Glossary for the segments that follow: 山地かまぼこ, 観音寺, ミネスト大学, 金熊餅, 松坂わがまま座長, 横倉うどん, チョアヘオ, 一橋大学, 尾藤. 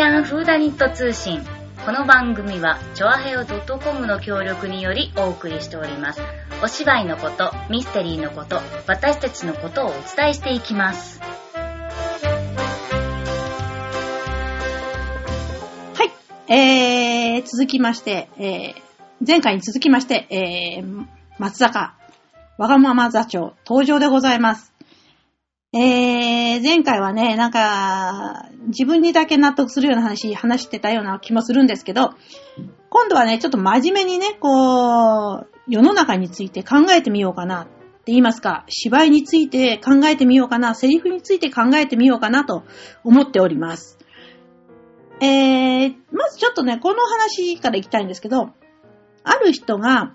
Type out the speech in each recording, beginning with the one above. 談フーダニット通信。この番組はチョアヘオ .com の協力によりお送りしております。お芝居のこと、ミステリーのこと、私たちのことをお伝えしていきます。はい、続きまして、前回に続きまして、松坂わがまま座長登場でございます。前回はね、なんか自分にだけ納得するような話してたような気もするんですけど、今度はねちょっと真面目にね、こう世の中について考えてみようかなって言いますか、芝居について考えてみようかな、セリフについて考えてみようかなと思っております。まずちょっとねこの話からいきたいんですけど、ある人が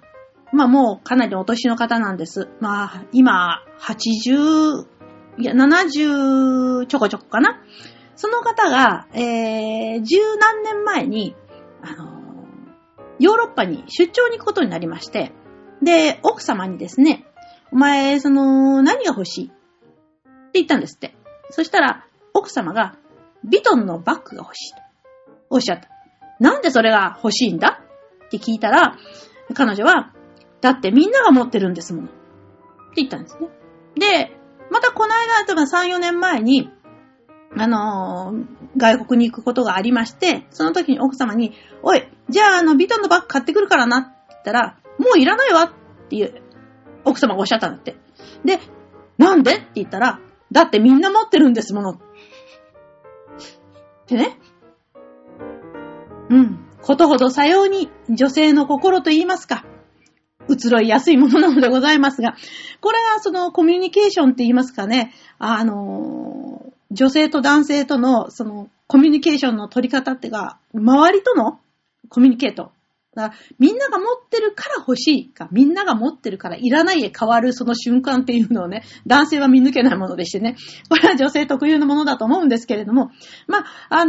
まあもうかなりお年の方なんです。まあ今80いや、70ちょこちょこかな。その方が、十何年前に、ヨーロッパに出張に行くことになりまして、で、奥様にですね、お前、何が欲しいって言ったんですって。そしたら、奥様が、ヴィトンのバッグが欲しいとおっしゃった。なんでそれが欲しいんだって聞いたら、彼女は、だってみんなが持ってるんですもん。って言ったんですね。で、またこの間、多分3、4年前に、外国に行くことがありまして、その時に奥様に、おい、じゃあヴィトンのバッグ買ってくるからなって言ったら、もういらないわっていう、奥様がおっしゃったんだって。で、なんでって言ったら、だってみんな持ってるんですもの。ってね。うん。ことほどさように、女性の心と言いますか。移ろいやすいものなのでございますが、これはそのコミュニケーションって言いますかね、女性と男性とのそのコミュニケーションの取り方っていうか、周りとのコミュニケート。だからみんなが持ってるから欲しいか、みんなが持ってるからいらないへ変わるその瞬間っていうのをね、男性は見抜けないものでしてね、これは女性特有のものだと思うんですけれども、まあ、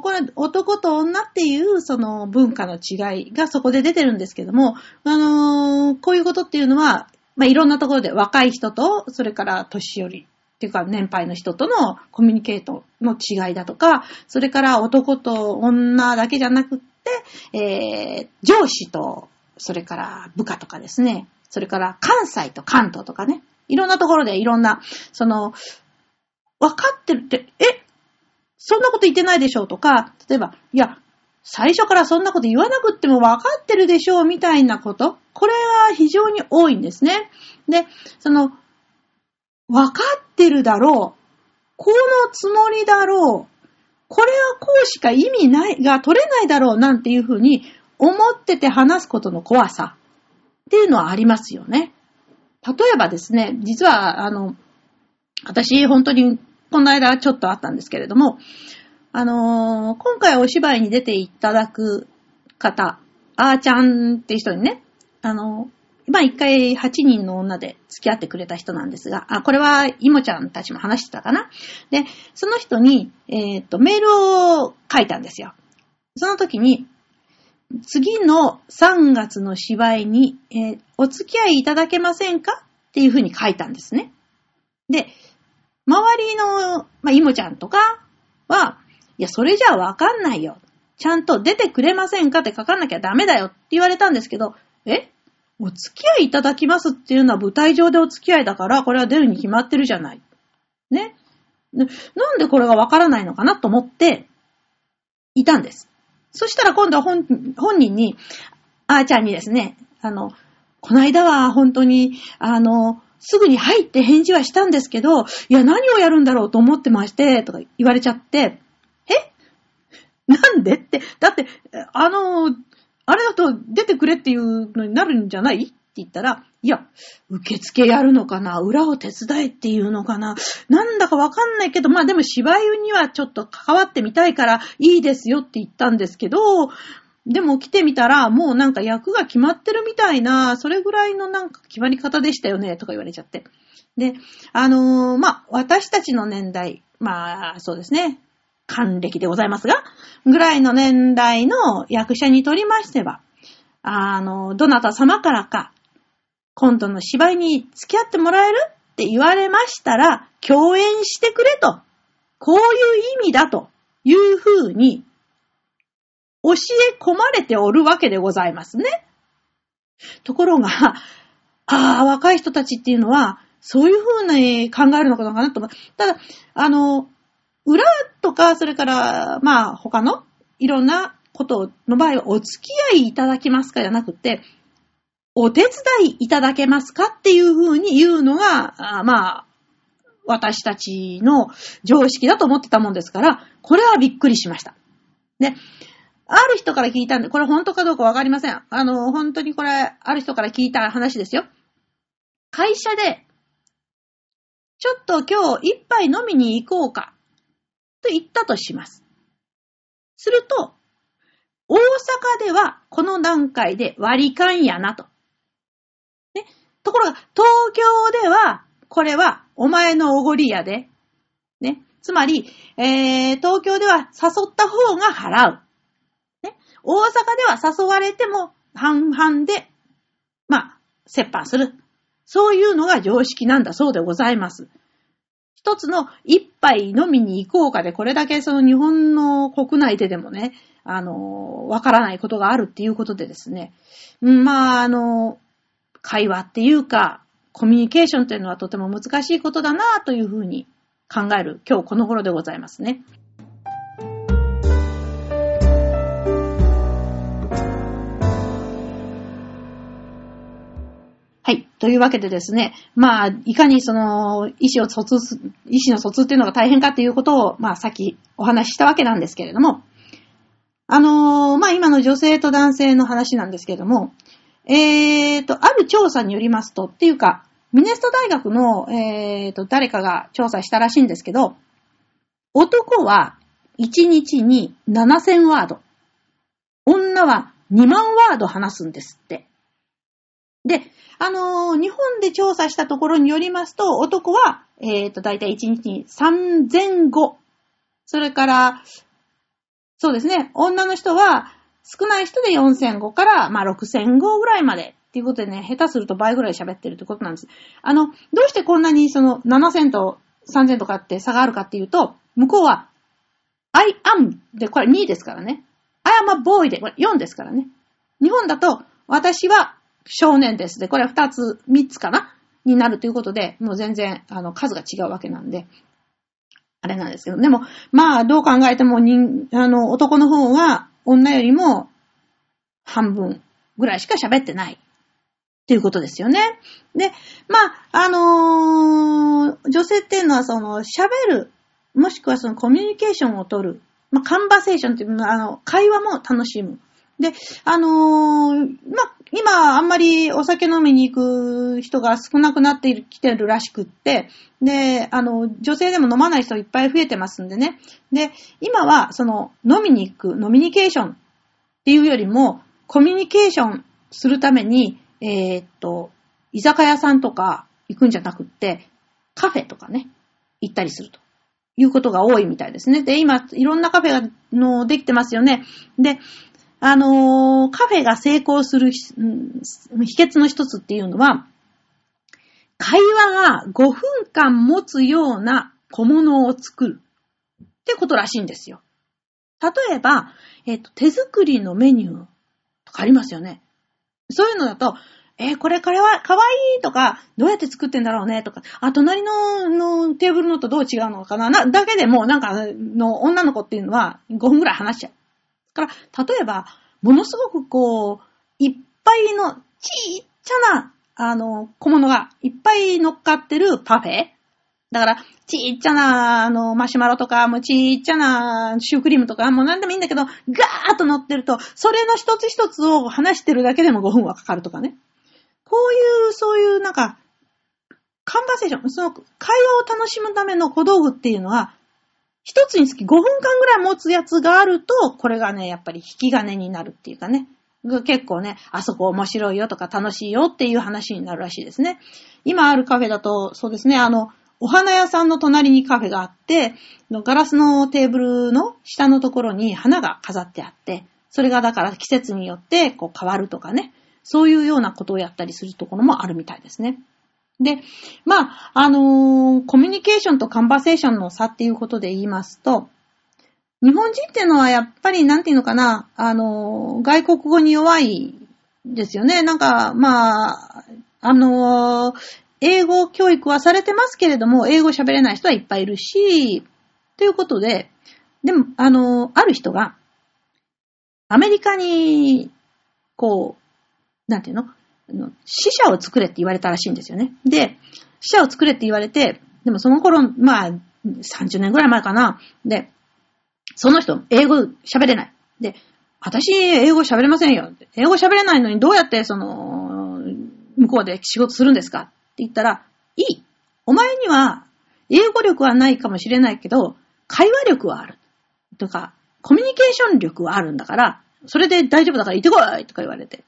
これは男と女っていうその文化の違いがそこで出てるんですけども、こういうことっていうのは、まあ、いろんなところで若い人と、それから年寄りっていうか年配の人とのコミュニケートの違いだとか、それから男と女だけじゃなくて、上司と、それから部下とかですね、それから関西と関東とかね、いろんなところでいろんな、分かってるって、そんなこと言ってないでしょうとか、例えば、いや、最初からそんなこと言わなくっても分かってるでしょうみたいなこと、これは非常に多いんですね。で、分かってるだろう、このつもりだろう、これはこうしか意味ないが取れないだろうなんていうふうに思ってて話すことの怖さっていうのはありますよね。例えばですね、実は私本当にこの間ちょっとあったんですけれども、今回お芝居に出ていただく方、あーちゃんっていう人にね、まあ、一回8人の女で付き合ってくれた人なんですが、これはイモちゃんたちも話してたかな。で、その人に、メールを書いたんですよ。その時に、次の3月の芝居に、お付き合いいただけませんかっていうふうに書いたんですね。で、周りの、まあ、イモちゃんとかは、いや、それじゃあわかんないよ。ちゃんと出てくれませんかって書かなきゃダメだよって言われたんですけど、お付き合いいただきますっていうのは舞台上でお付き合いだから、これは出るに決まってるじゃない。ね。なんでこれがわからないのかなと思っていたんです。そしたら今度は本人に、あーちゃんにですね、この間は本当に、すぐに入って返事はしたんですけど、いや何をやるんだろうと思ってまして、とか言われちゃって、なんでって、だって、あれだと出てくれっていうのになるんじゃないって言ったら、いや、受付やるのかな、裏を手伝えっていうのかな、なんだかわかんないけど、まあでも芝居にはちょっと関わってみたいからいいですよって言ったんですけど、でも来てみたらもうなんか役が決まってるみたいな、それぐらいのなんか決まり方でしたよねとか言われちゃって。で、まあ私たちの年代、まあそうですね。還暦でございますが、ぐらいの年代の役者にとりましては、どなた様からか、今度の芝居に付き合ってもらえるって言われましたら、共演してくれと、こういう意味だというふうに教え込まれておるわけでございますね。ところが、若い人たちっていうのは、そういうふうに考えるのかなと思う。ただ、裏とか、それから、他のいろんなことの場合は、お付き合いいただきますかじゃなくて、お手伝いいただけますかっていうふうに言うのが、私たちの常識だと思ってたもんですから、これはびっくりしました。で、ある人から聞いたんで、これ本当かどうかわかりません。本当にこれ、ある人から聞いた話ですよ。会社で、ちょっと今日一杯飲みに行こうか、と言ったとします。すると、大阪ではこの段階で割り勘やなと。ね。ところが、東京では、これはお前のおごりやで。ね。つまり、東京では誘った方が払う。ね。大阪では誘われても半々で、折半する。そういうのが常識なんだそうでございます。一つの一杯飲みに行こうかで、これだけその日本の国内ででもね、わからないことがあるっていうことでですね。会話っていうか、コミュニケーションというのはとても難しいことだなというふうに考える今日この頃でございますね。はい。というわけでですね。いかにその、意思の疎通っていうのが大変かっていうことを、さっきお話ししたわけなんですけれども、今の女性と男性の話なんですけれども、ある調査によりますと、っていうか、ミネスト大学の、誰かが調査したらしいんですけど、男は1日に7000ワード、女は2万ワード話すんですって。で、日本で調査したところによりますと、男は、だいたい1日に3000語。それから、そうですね、女の人は、少ない人で4000語から、6000語ぐらいまでっていうことでね、下手すると倍ぐらい喋ってるってことなんです。どうしてこんなにその7000と3000とかって差があるかっていうと、向こうは、I am で、これ2ですからね。I am a boy で、これ4ですからね。日本だと、私は、少年です。で、これは3つかなになるということで、もう全然、数が違うわけなんで、あれなんですけど、でも、どう考えても男の方は、女よりも、半分ぐらいしか喋ってない。ということですよね。で、女性っていうのは、喋る、もしくはコミュニケーションを取る、カンバセーションっていうのは、会話も楽しむ。で、今、あんまりお酒飲みに行く人が少なくなってきてるらしくって、で、女性でも飲まない人いっぱい増えてますんでね。で、今は、飲みに行く、ノミニケーションっていうよりも、コミュニケーションするために、居酒屋さんとか行くんじゃなくって、カフェとかね、行ったりするということが多いみたいですね。で、今、いろんなカフェができてますよね。で、カフェが成功する秘訣の一つっていうのは、会話が5分間持つような小物を作るってことらしいんですよ。例えば、手作りのメニューとかありますよね。そういうのだと、これは可愛いとか、どうやって作ってんだろうねとか、隣のテーブルのとどう違うのかな、だけでも女の子っていうのは5分ぐらい話しちゃう。だから、例えば、ものすごくいっぱいのちっちゃな、小物がいっぱい乗っかってるパフェ。だから、ちっちゃな、マシュマロとか、もうちっちゃなシュークリームとか、もう何でもいいんだけど、ガーッと乗ってると、それの一つ一つを話してるだけでも5分はかかるとかね。こういう、そういうカンバセーション、会話を楽しむための小道具っていうのは、一つにつき5分間ぐらい持つやつがあると、これがね、やっぱり引き金になるっていうかね。結構ね、あそこ面白いよとか楽しいよっていう話になるらしいですね。今あるカフェだと、そうですね、お花屋さんの隣にカフェがあって、ガラスのテーブルの下のところに花が飾ってあって、それがだから季節によって変わるとかね。そういうようなことをやったりするところもあるみたいですね。で、コミュニケーションとカンバセーションの差っていうことで言いますと、日本人ってのはやっぱりなんていうのかな、外国語に弱いですよね。なんか、まあ、英語教育はされてますけれども、英語喋れない人はいっぱいいるし、ということで、でも、ある人が、アメリカに、こう、なんていうの？支社を作れって言われたらしいんですよね。で、支社を作れって言われて、でもその頃、まあ、30年ぐらい前かな。で、その人、英語喋れない。で、私、英語喋れませんよ。英語喋れないのにどうやって、向こうで仕事するんですかって言ったら、いい。お前には、英語力はないかもしれないけど、会話力はある。とか、コミュニケーション力はあるんだから、それで大丈夫だから行ってこいとか言われて。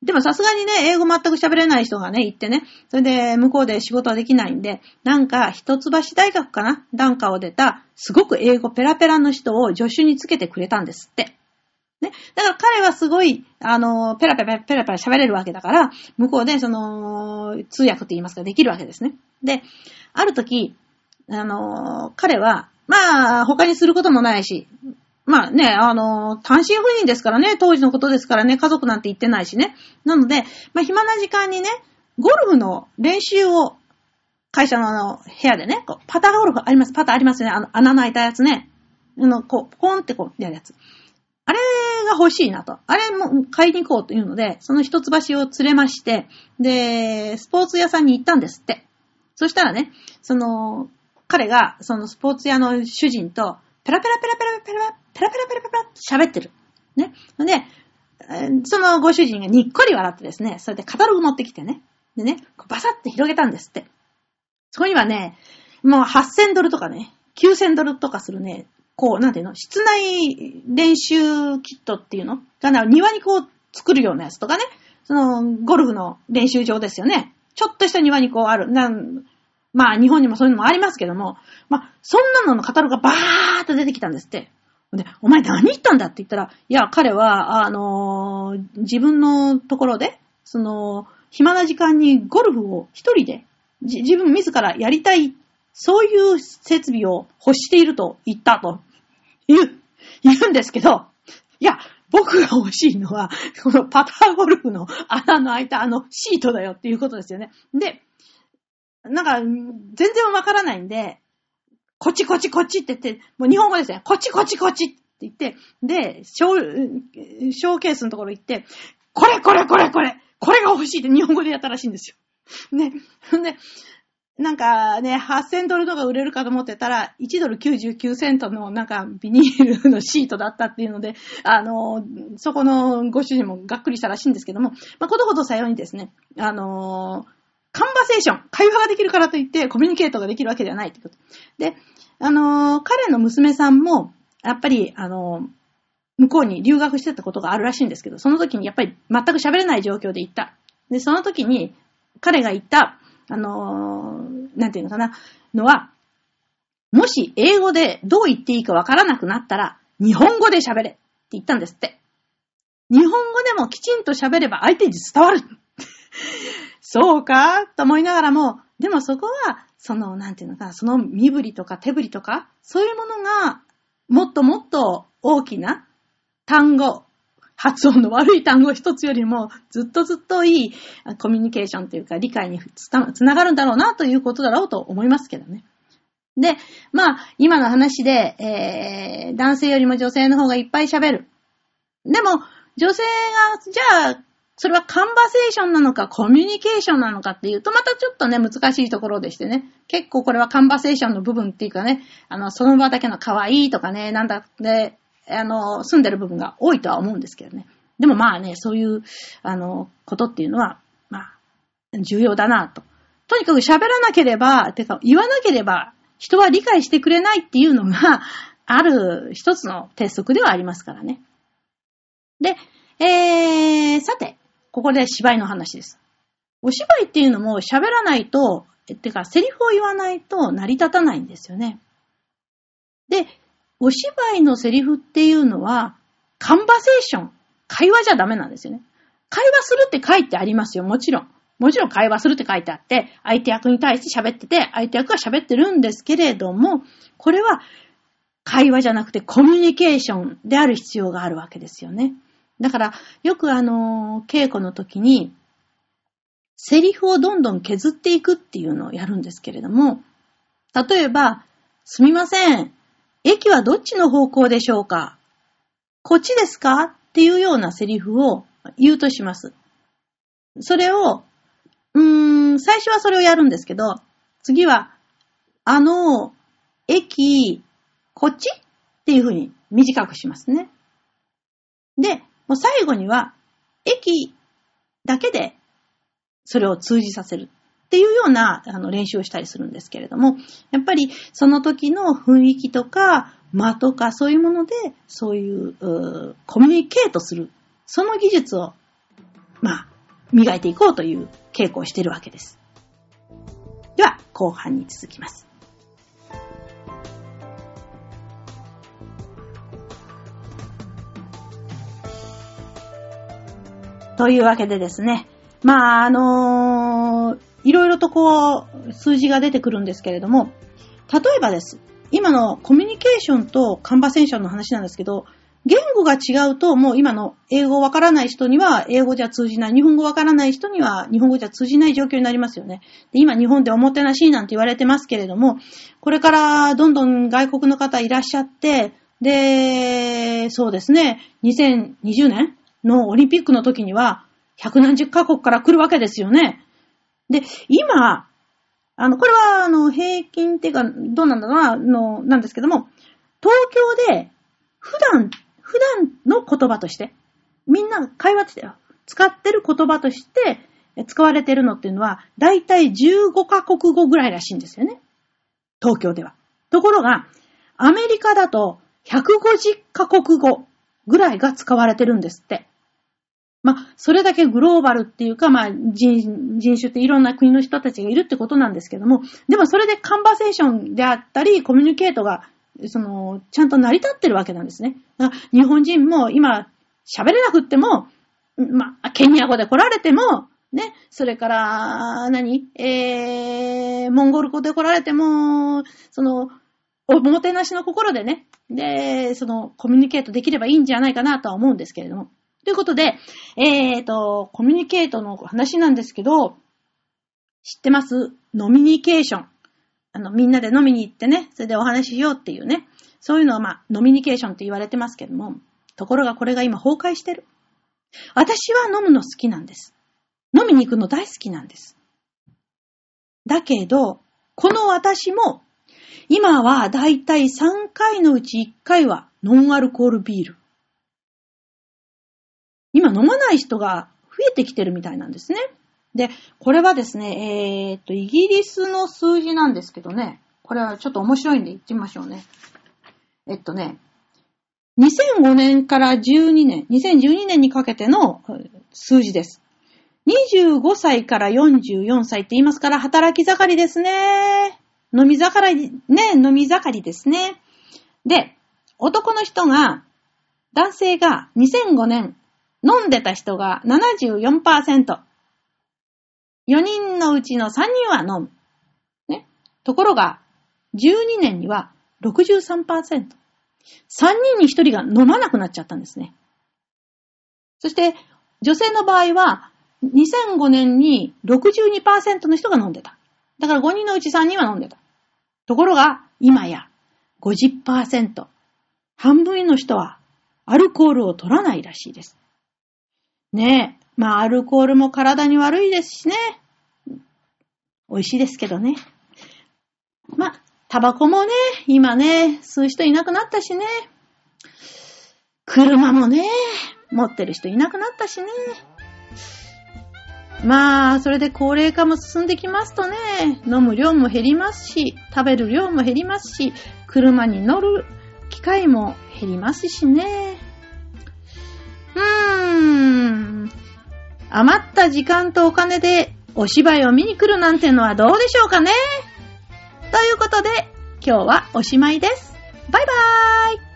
でもさすがにね、英語全く喋れない人がね、行ってね、それで向こうで仕事はできないんで、なんか一橋大学かな、なんかを出た、すごく英語ペラペラの人を助手につけてくれたんですって。ね。だから彼はすごい、ペラペラペラペラ喋れるわけだから、向こうで通訳って言いますか、できるわけですね。で、ある時、彼は、まあ、他にすることもないし、まあね、単身赴任ですからね、当時のことですからね、家族なんて言ってないしね。なので、まあ、暇な時間にね、ゴルフの練習を、会社の部屋でね、こうパターゴルフあります、パターありますよね、穴の開いたやつね。こう、ポンってこう、やるやつ。あれが欲しいなと。あれも買いに行こうというので、その一橋を連れまして、で、スポーツ屋さんに行ったんですって。そしたらね、彼が、スポーツ屋の主人と、ペラペラペラペラペラペラペラペラペラって喋ってる。ね。で、そのご主人がにっこり笑ってですね、それでカタログ持ってきてね。でね、バサッて広げたんですって。そこにはね、もう$8,000とかね、$9,000とかするね、こう、なんていうの、室内練習キットっていうのが庭にこう作るようなやつとかね、ゴルフの練習場ですよね。ちょっとした庭にこうある。まあ日本にもそういうのもありますけども、まあそんなののカタログがバーっと出てきたんですって。で、お前何言ったんだって言ったら、いや彼は、自分のところで、暇な時間にゴルフを一人で、自分自らやりたい、そういう設備を欲していると言ったと言うんですけど、いや、僕が欲しいのは、このパターゴルフの穴の開いたシートだよっていうことですよね。で、なんか、全然わからないんで、こっちこっちこっちって言って、もう日本語ですね。こっちこっちこっちって言って、で、ショーケースのところ行って、これこれこれこれこれが欲しいって日本語でやったらしいんですよ。ね。で、なんかね、$8,000とか売れるかと思ってたら、$1.99のなんかビニールのシートだったっていうので、そこのご主人もがっくりしたらしいんですけども、まあ、ことことさようにですね、カンバセーション、会話ができるからといってコミュニケートができるわけではないってこと。で、彼の娘さんも、やっぱり、向こうに留学してたことがあるらしいんですけど、その時にやっぱり全く喋れない状況で行った。で、その時に彼が言った、なんていうのかな、のは、もし英語でどう言っていいかわからなくなったら、日本語で喋れって言ったんですって。日本語でもきちんと喋れば相手に伝わる。そうかと思いながらも、でもそこは、なんていうのかな、身振りとか手振りとか、そういうものが、もっともっと大きな単語、発音の悪い単語一つよりも、ずっとずっといいコミュニケーションというか、理解につながるんだろうな、ということだろうと思いますけどね。で、まあ、今の話で、男性よりも女性の方がいっぱい喋る。でも、女性が、じゃあ、それはカンバセーションなのかコミュニケーションなのかっていうとまたちょっとね難しいところでしてね、結構これはカンバセーションの部分っていうかね、その場だけの可愛いとかね、なんだって住んでる部分が多いとは思うんですけどね。でもまあね、そういうことっていうのはまあ重要だなと。とにかく喋らなければてか言わなければ人は理解してくれないっていうのがある一つの鉄則ではありますからね。で、さてここで芝居の話です。お芝居っていうのも喋らないと、ってかセリフを言わないと成り立たないんですよね。で、お芝居のセリフっていうのは、カンバセーション、会話じゃダメなんですよね。会話するって書いてありますよ、もちろん。もちろん会話するって書いてあって、相手役に対して喋ってて、相手役は喋ってるんですけれども、これは会話じゃなくてコミュニケーションである必要があるわけですよね。だからよく稽古の時にセリフをどんどん削っていくっていうのをやるんですけれども、例えば、すみません、駅はどっちの方向でしょうか？こっちですか？っていうようなセリフを言うとします。それを、最初はそれをやるんですけど、次は、駅、こっち？っていうふうに短くしますね。で、もう最後には、駅だけで、それを通じさせるっていうような練習をしたりするんですけれども、やっぱりその時の雰囲気とか間とかそういうものでそういうコミュニケートする、その技術を磨いていこうという稽古をしているわけです。では後半に続きます。というわけでですね、いろいろと数字が出てくるんですけれども、例えばです。今のコミュニケーションとカンバセーションの話なんですけど、言語が違うともう今の英語わからない人には英語じゃ通じない、日本語わからない人には日本語じゃ通じない状況になりますよね。で、今日本でおもてなしなんて言われてますけれども、これからどんどん外国の方いらっしゃって、で、そうですね、2020年のオリンピックの時には、百何十カ国から来るわけですよね。で、今、これは、平均っていうか、どうなんだろうな、なんですけども、東京で、普段の言葉として、みんな会話として、使ってる言葉として、使われてるのっていうのは、だいたい15カ国語ぐらいらしいんですよね。東京では。ところが、アメリカだと、150カ国語ぐらいが使われてるんですって。それだけグローバルっていうか、人種っていろんな国の人たちがいるってことなんですけども、でもそれでカンバセーションであったり、コミュニケートが、ちゃんと成り立ってるわけなんですね。だから日本人も今、喋れなくっても、ケニア語で来られても、ね、それから、モンゴル語で来られても、おもてなしの心でね、で、コミュニケートできればいいんじゃないかなとは思うんですけれども。ということで、コミュニケートの話なんですけど、知ってます？飲みニケーション。みんなで飲みに行ってね、それでお話ししようっていうね、そういうのは飲みニケーションって言われてますけども、ところがこれが今崩壊してる。私は飲むの好きなんです。飲みに行くの大好きなんです。だけど、この私も、今はだいたい3回のうち1回はノンアルコールビール。今飲まない人が増えてきてるみたいなんですね。で、これはですね、イギリスの数字なんですけどね、これはちょっと面白いんで言ってみましょうね。2005年から12年、2012年にかけての数字です。25歳から44歳って言いますから、働き盛りですね。飲み盛りですね。で、男性が2005年、飲んでた人が 74%。4人のうちの3人は飲む。ね。ところが、12年には 63%。3人に1人が飲まなくなっちゃったんですね。そして、女性の場合は、2005年に 62% の人が飲んでた。だから5人のうち3人は飲んでた。ところが、今や 50%。半分の人はアルコールを取らないらしいです。ねえ、アルコールも体に悪いですしね。美味しいですけどね。タバコもね、今ね、吸う人いなくなったしね。車もね、持ってる人いなくなったしね。それで高齢化も進んできますとね、飲む量も減りますし、食べる量も減りますし、車に乗る機会も減りますしね。余った時間とお金でお芝居を見に来るなんてのはどうでしょうかね。ということで今日はおしまいです。バイバーイ。